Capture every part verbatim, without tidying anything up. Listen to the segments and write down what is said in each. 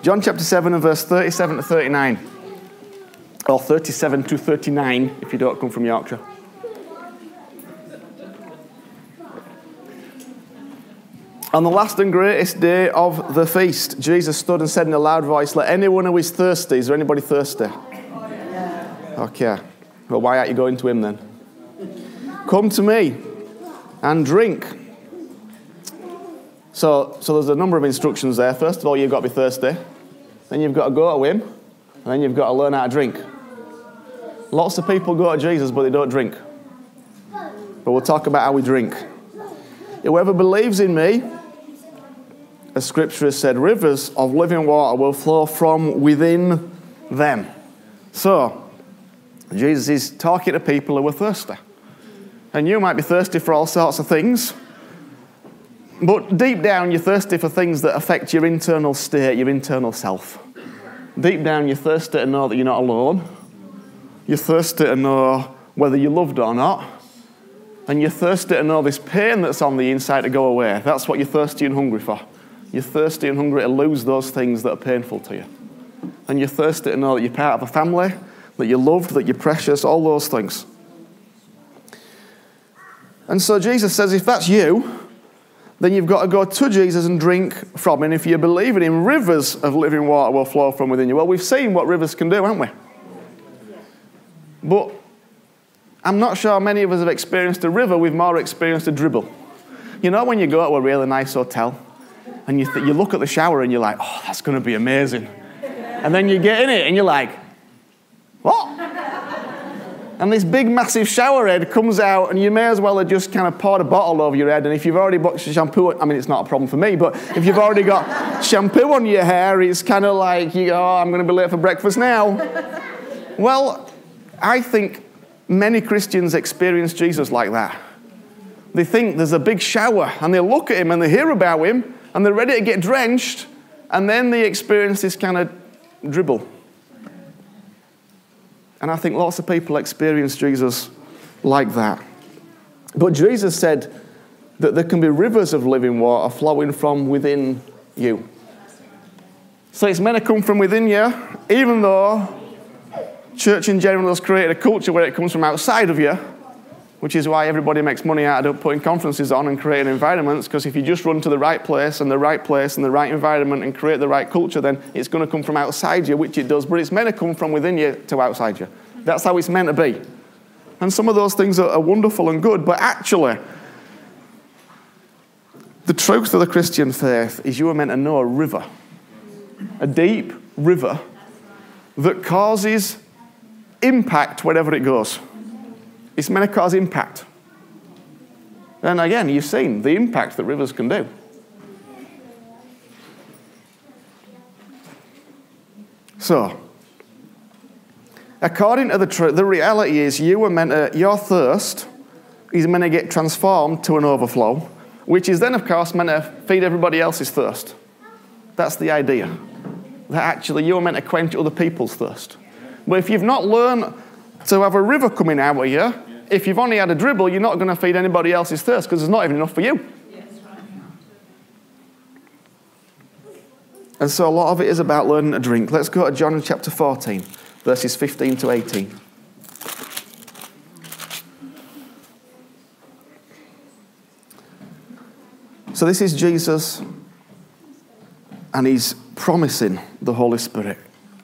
John chapter seven and verse thirty-seven to thirty-nine. Or thirty-seven to thirty-nine, if you don't come from Yorkshire. On the last and greatest day of the feast, Jesus stood and said in a loud voice, "Let anyone who is thirsty," is there anybody thirsty? Okay. Well, why aren't you going to him then? "Come to me and drink." So, so there's a number of instructions there. First of all, you've got to be thirsty. Then you've got to go to him. And then you've got to learn how to drink. Lots of people go to Jesus, but they don't drink. But we'll talk about how we drink. "Whoever believes in me," as Scripture has said, "rivers of living water will flow from within them." So, Jesus is talking to people who are thirsty. And you might be thirsty for all sorts of things, but deep down you're thirsty for things that affect your internal state, your internal self. Deep down you're thirsty to know that you're not alone. You're thirsty to know whether you're loved or not. And you're thirsty to know this pain that's on the inside to go away. That's what you're thirsty and hungry for. You're thirsty and hungry to lose those things that are painful to you. And you're thirsty to know that you're part of a family, that you're loved, that you're precious, all those things. And so Jesus says, if that's you, then you've got to go to Jesus and drink from him. If you believe in him, rivers of living water will flow from within you. Well, we've seen what rivers can do, haven't we? But I'm not sure many of us have experienced a river. We've more experienced a dribble. You know when you go to a really nice hotel and you th- you look at the shower and you're like, oh, that's going to be amazing. And then you get in it and you're like, what? And this big, massive shower head comes out and you may as well have just kind of poured a bottle over your head. And if you've already got shampoo, I mean, it's not a problem for me, but if you've already got shampoo on your hair, it's kind of like, you go, oh, I'm going to be late for breakfast now. Well, I think many Christians experience Jesus like that. They think there's a big shower and they look at him and they hear about him and they're ready to get drenched and then they experience this kind of dribble. And I think lots of people experience Jesus like that. But Jesus said that there can be rivers of living water flowing from within you. So it's meant to come from within you, even though church in general has created a culture where it comes from outside of you, which is why everybody makes money out of putting conferences on and creating environments, because if you just run to the right place and the right place and the right environment and create the right culture, then it's going to come from outside you, which it does, but it's meant to come from within you to outside you. That's how it's meant to be. And some of those things are wonderful and good, but actually, the truth of the Christian faith is you are meant to know a river, a deep river that causes impact wherever it goes. It's meant to cause impact. And again, you've seen the impact that rivers can do. So, according to the truth, the reality is you were meant to, your thirst is meant to get transformed to an overflow, which is then, of course, meant to feed everybody else's thirst. That's the idea. That actually you were meant to quench other people's thirst. But if you've not learned to have a river coming out of you, yeah. If you've only had a dribble, you're not going to feed anybody else's thirst because there's not even enough for you. Yes, right. And so a lot of it is about learning to drink. Let's go to John chapter fourteen, verses fifteen to eighteen. So this is Jesus, and he's promising the Holy Spirit.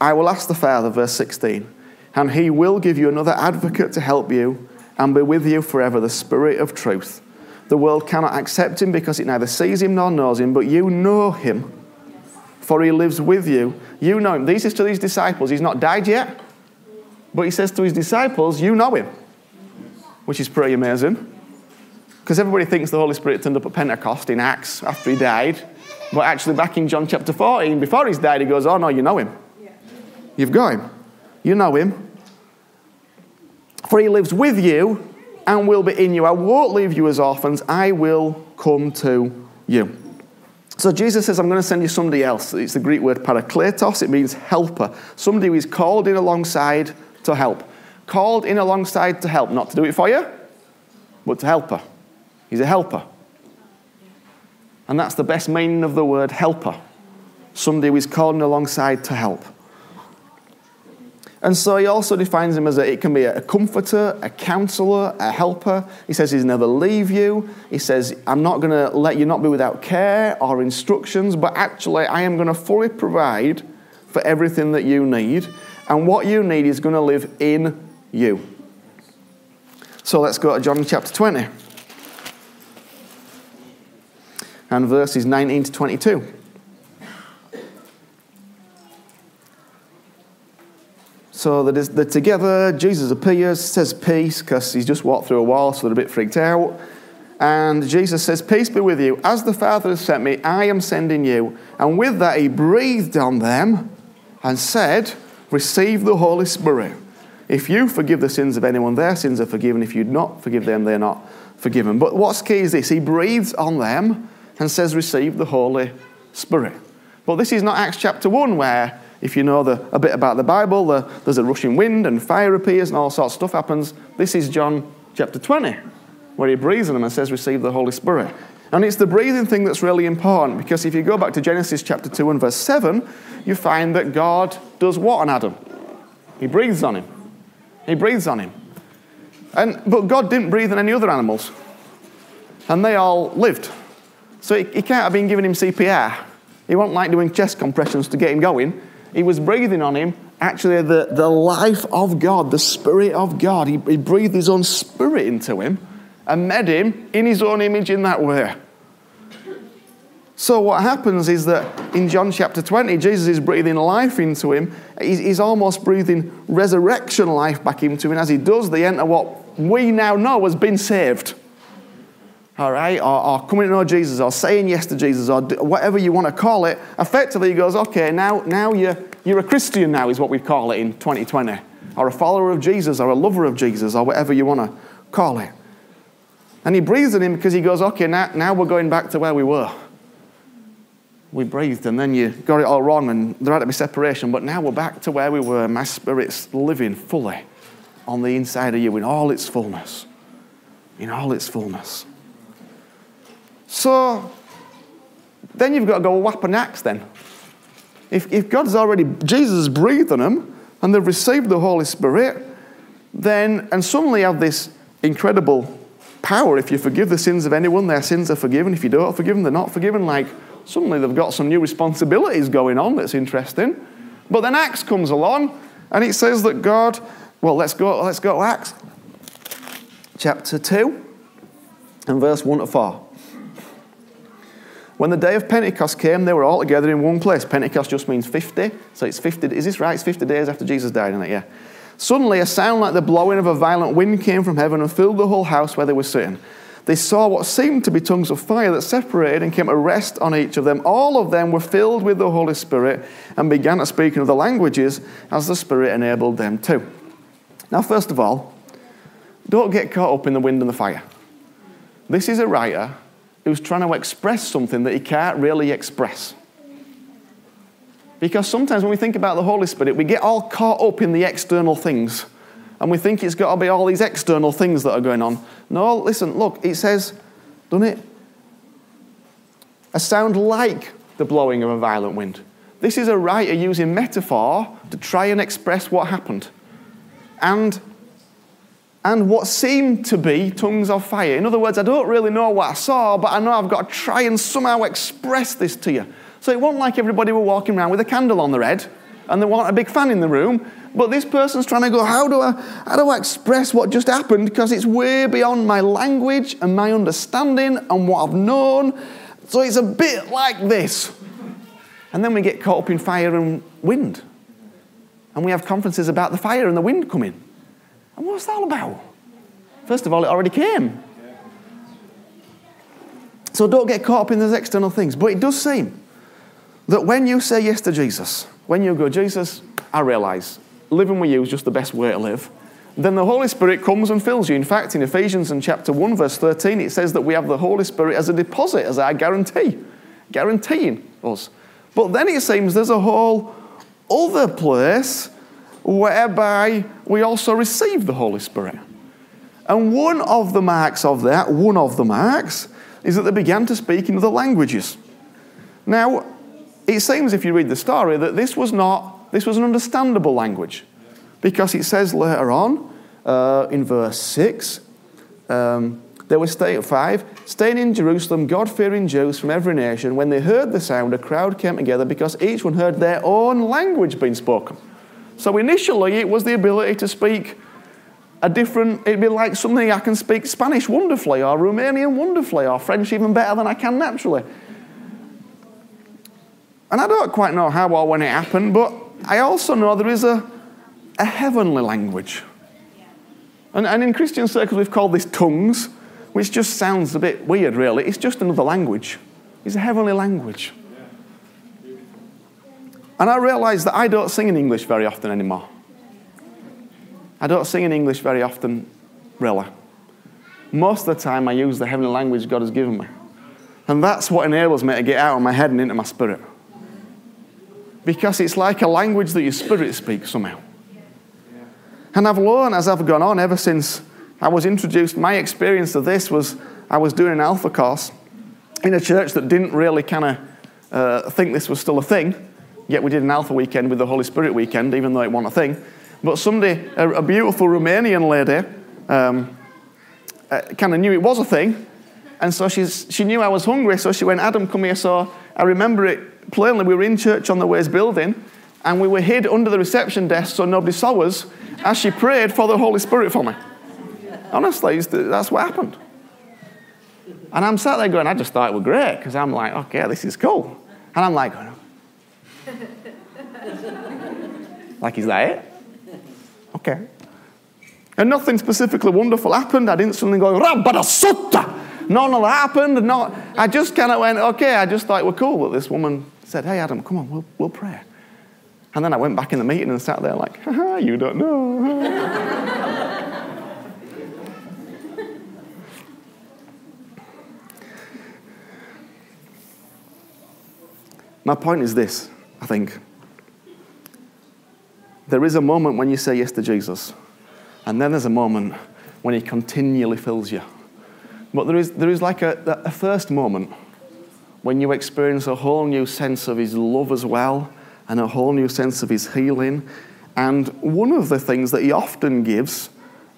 "I will ask the Father," verse sixteen, "and he will give you another advocate to help you and be with you forever, the Spirit of truth. The world cannot accept him because it neither sees him nor knows him, but you know him, for he lives with you." You know him. This is to these disciples. He's not died yet, but he says to his disciples, you know him, which is pretty amazing because everybody thinks the Holy Spirit turned up at Pentecost in Acts after he died, but actually back in John chapter fourteen, before he's died, he goes, oh no, you know him. You've got him. You know him. "For he lives with you and will be in you. I won't leave you as orphans. I will come to you." So Jesus says, I'm going to send you somebody else. It's the Greek word parakletos. It means helper. Somebody who is called in alongside to help. Called in alongside to help. Not to do it for you, but to help her. He's a helper. And that's the best meaning of the word helper. somebody who is calling alongside to help. And so he also defines him as a, it can be a comforter, a counselor, a helper. He says he'll never leave you. He says, I'm not going to let you not be without care or instructions, but actually I am going to fully provide for everything that you need. And what you need is going to live in you. So let's go to John chapter twenty. And verses nineteen to twenty-two. So that is, they're together, Jesus appears, says peace, because he's just walked through a wall, so they're a bit freaked out. And Jesus says, peace be with you. As the Father has sent me, I am sending you. And with that, he breathed on them and said, receive the Holy Spirit. If you forgive the sins of anyone, their sins are forgiven. If you do not forgive them, they're not forgiven. But what's key is this. He breathes on them and says, receive the Holy Spirit. But this is not Acts chapter one where, if you know the, a bit about the Bible, the, there's a rushing wind and fire appears and all sorts of stuff happens. This is John chapter twenty, where he breathes on them and says, receive the Holy Spirit. And it's the breathing thing that's really important, because if you go back to Genesis chapter two and verse seven, you find that God does what on Adam? He breathes on him. He breathes on him. And but God didn't breathe on any other animals. And they all lived. So he, he can't have been giving him C P R. He wasn't like doing chest compressions to get him going. He was breathing on him, actually, the, the life of God, the Spirit of God. He, he breathed his own Spirit into him and made him in his own image in that way. So what happens is that in John chapter twenty, Jesus is breathing life into him. He's, he's almost breathing resurrection life back into him. And as he does, they enter what we now know has been saved. All right? Or, or coming to know Jesus, or saying yes to Jesus, or d- whatever you want to call it. Effectively, he goes, okay, now, now you're, you're a Christian now is what we call it in twenty twenty. Or a follower of Jesus, or a lover of Jesus, or whatever you want to call it. And he breathes on him because he goes, okay, now, now we're going back to where we were. We breathed and then you got it all wrong and there had to be separation, but now we're back to where we were. My Spirit's living fully on the inside of you in all its fullness. In all its fullness. So then you've got to go, well, what happened next then? If, if God's already, Jesus breathed on them and they've received the Holy Spirit, then, and suddenly you have this incredible power. If you forgive the sins of anyone, their sins are forgiven. If you don't forgive them, they're not forgiven. Like, suddenly they've got some new responsibilities going on that's interesting. But then Acts comes along and it says that God, well, let's go, let's go to Acts chapter two and verse one to four. When the day of Pentecost came, they were all together in one place. Pentecost just means fifty. So it's fifty, is this right? It's fifty days after Jesus died, isn't it? Yeah. Suddenly a sound like the blowing of a violent wind came from heaven and filled the whole house where they were sitting. They saw what seemed to be tongues of fire that separated and came to rest on each of them. All of them were filled with the Holy Spirit and began to speak in other languages as the Spirit enabled them to. Now, first of all, don't get caught up in the wind and the fire. This is a writer who's trying to express something that he can't really express. Because sometimes when we think about the Holy Spirit, we get all caught up in the external things. And we think it's got to be all these external things that are going on. No, listen, look, it says, doesn't it? A sound like the blowing of a violent wind. This is a writer using metaphor to try and express what happened. And, and what seemed to be tongues of fire. In other words, I don't really know what I saw, but I know I've got to try and somehow express this to you. So it wasn't like everybody were walking around with a candle on their head and there wasn't a big fan in the room. But this person's trying to go, how do I how do I express what just happened? Because it's way beyond my language and my understanding and what I've known. So it's a bit like this. And then we get caught up in fire and wind. And we have conferences about the fire and the wind coming. And what's that all about? First of all, it already came. So don't get caught up in those external things. But it does seem that when you say yes to Jesus, when you go, Jesus, I realise living with you is just the best way to live, then the Holy Spirit comes and fills you. In fact, in Ephesians and chapter one, verse thirteen, it says that we have the Holy Spirit as a deposit, as our guarantee, guaranteeing us. But then it seems there's a whole other place whereby we also receive the Holy Spirit. And one of the marks of that, one of the marks, is that they began to speak in other languages. Now, it seems, if you read the story, that this was not, this was an understandable language. Because it says later on, uh, in verse six, um, they were staying at five, staying in Jerusalem, God-fearing Jews from every nation. When they heard the sound, a crowd came together because each one heard their own language being spoken. So initially, it was the ability to speak a different, it'd be like something I can speak Spanish wonderfully, or Romanian wonderfully, or French even better than I can naturally. And I don't quite know how or when it happened, but I also know there is a, a heavenly language. And, and in Christian circles, we've called this tongues, which just sounds a bit weird, really. It's just another language. It's a heavenly language. And I realize that I don't sing in English very often anymore. I don't sing in English very often, really. Most of the time, I use the heavenly language God has given me. And that's what enables me to get out of my head and into my spirit. Because it's like a language that your spirit speaks somehow. And I've learned as I've gone on ever since I was introduced. My experience of this was I was doing an Alpha course in a church that didn't really kind of uh, think this was still a thing. Yet we did an Alpha weekend with the Holy Spirit weekend, even though it wasn't a thing. But somebody, a, a beautiful Romanian lady, um, uh, kind of knew it was a thing. And so she's, she knew I was hungry, so she went, "Adam, come here." So I remember it plainly. We were in church on the Ways building, and we were hid under the reception desk so nobody saw us as she prayed for the Holy Spirit for me. Honestly, that's what happened. And I'm sat there going, I just thought it was great, because I'm like, okay, this is cool. And I'm like, oh, no. Like, is that it? Okay. And nothing specifically wonderful happened. I didn't suddenly go, Rabba-da-sutta! None of that happened. No, I just kind of went, okay, I just thought it was cool that this woman said, "Hey, Adam, come on, we'll, we'll pray." And then I went back in the meeting and sat there like, haha, you don't know. My point is this, I think. There is a moment when you say yes to Jesus, and then there's a moment when he continually fills you. But there is there is like a, a first moment when you experience a whole new sense of his love as well, and a whole new sense of his healing. And one of the things that he often gives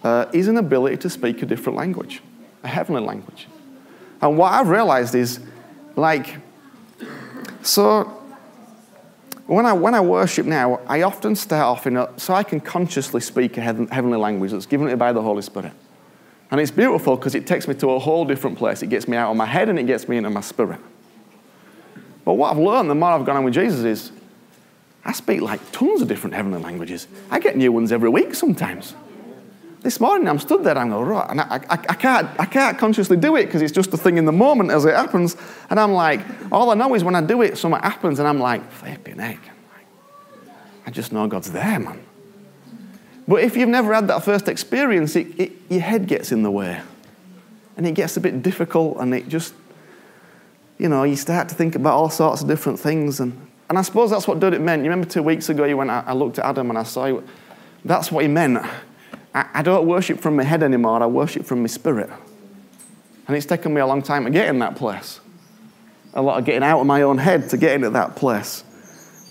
uh, is an ability to speak a different language, a heavenly language. And what I've realized is, like, So, when I when I worship now, I often start off in a, so I can consciously speak a heaven, heavenly language that's given to me by the Holy Spirit. And it's beautiful because it takes me to a whole different place. It gets me out of my head and it gets me into my spirit. But what I've learned the more I've gone on with Jesus is, I speak like tons of different heavenly languages. I get new ones every week sometimes. This morning I'm stood there, I'm going, right, and I, I, I, can't, I can't consciously do it because it's just a thing in the moment as it happens. And I'm like, all I know is when I do it, something happens, and I'm like, flipping heck. Like, I just know God's there, man. But if you've never had that first experience, it, it, your head gets in the way. And it gets a bit difficult, and it just, you know, you start to think about all sorts of different things. And, and I suppose that's what did it meant. You remember two weeks ago, you went, I, I looked at Adam and I saw you. That's what he meant. I don't worship from my head anymore, I worship from my spirit. And it's taken me a long time to get in that place. A lot of getting out of my own head to get into that place.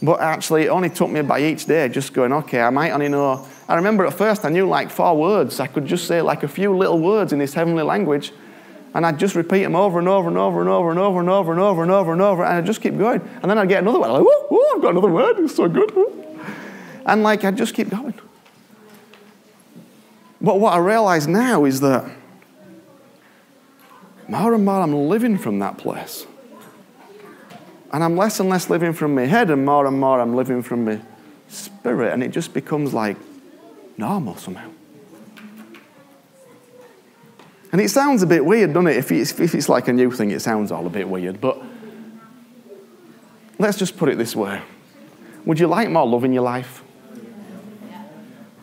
But actually, it only took me by each day just going, okay, I might only know. I remember at first I knew like four words. I could just say like a few little words in this heavenly language. And I'd just repeat them over and over and over and over and over and over and over and over and over. And I'd just keep going. And then I'd get another one. Like, oh, oh, I've got another word. It's so good. And like, I'd just keep going. But what I realize now is that more and more I'm living from that place. And I'm less and less living from my head, and more and more I'm living from my spirit. And it just becomes like normal somehow. And it sounds a bit weird, doesn't it? If it's, if it's like a new thing, it sounds all a bit weird. But let's just put it this way. Would you like more love in your life?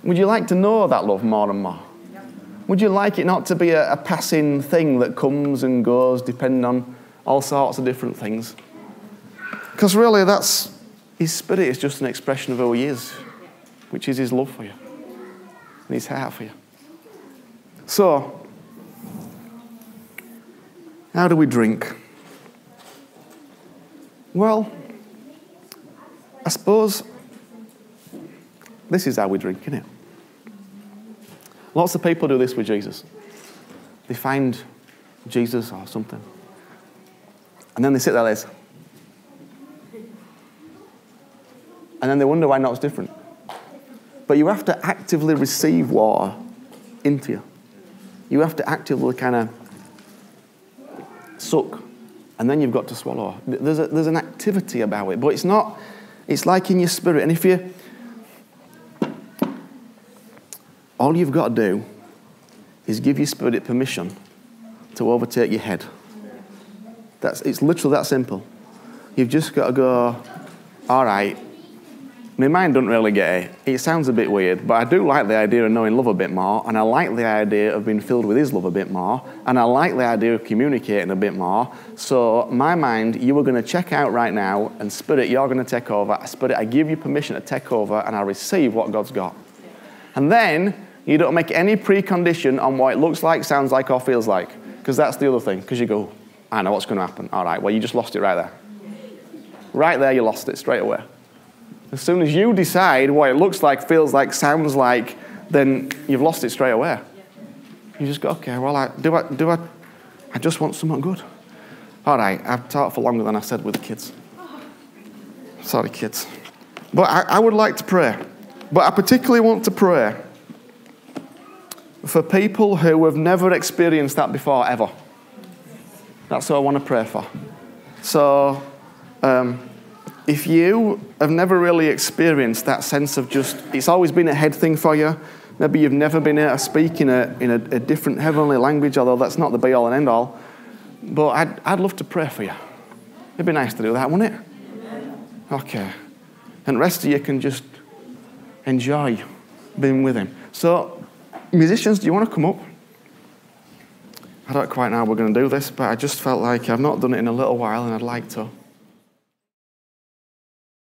Would you like to know that love more and more? Would you like it not to be a, a passing thing that comes and goes depending on all sorts of different things? Because really that's, his spirit is just an expression of who he is, which is his love for you and his heart for you. So, how do we drink? Well, I suppose this is how we drink, isn't it? Lots of people do this with Jesus. They find Jesus or something, and then they sit there like this. And then they wonder why not it's different. But you have to actively receive water into you. You have to actively kind of suck, and then you've got to swallow. There's a, there's an activity about it, but it's not, it's like in your spirit. And if you, all you've got to do is give your spirit permission to overtake your head. That's, it's literally that simple. You've just got to go, all right, my mind doesn't really get it. It sounds a bit weird, but I do like the idea of knowing love a bit more, and I like the idea of being filled with his love a bit more, and I like the idea of communicating a bit more. So my mind, you are going to check out right now, and spirit, you're going to take over. Spirit, I give you permission to take over, and I receive what God's got. And then you don't make any precondition on what it looks like, sounds like, or feels like, because that's the other thing, because you go, I know what's going to happen. All right, well, you just lost it right there. Right there, you lost it straight away. As soon as you decide what it looks like, feels like, sounds like, then you've lost it straight away. You just go, okay, well, I, do I, do I, I just want something good. All right, I've taught for longer than I said with the kids. Sorry, kids. But I, I would like to pray. But I particularly want to pray for people who have never experienced that before, ever. That's what I want to pray for. So, um... if you have never really experienced that sense of just, it's always been a head thing for you. Maybe you've never been able to speak in a in a, a different heavenly language, although that's not the be all and end all. But I'd I'd love to pray for you. It'd be nice to do that, wouldn't it? Okay. And the rest of you can just enjoy being with him. So, musicians, do you want to come up? I don't quite know how we're going to do this, but I just felt like I've not done it in a little while, and I'd like to.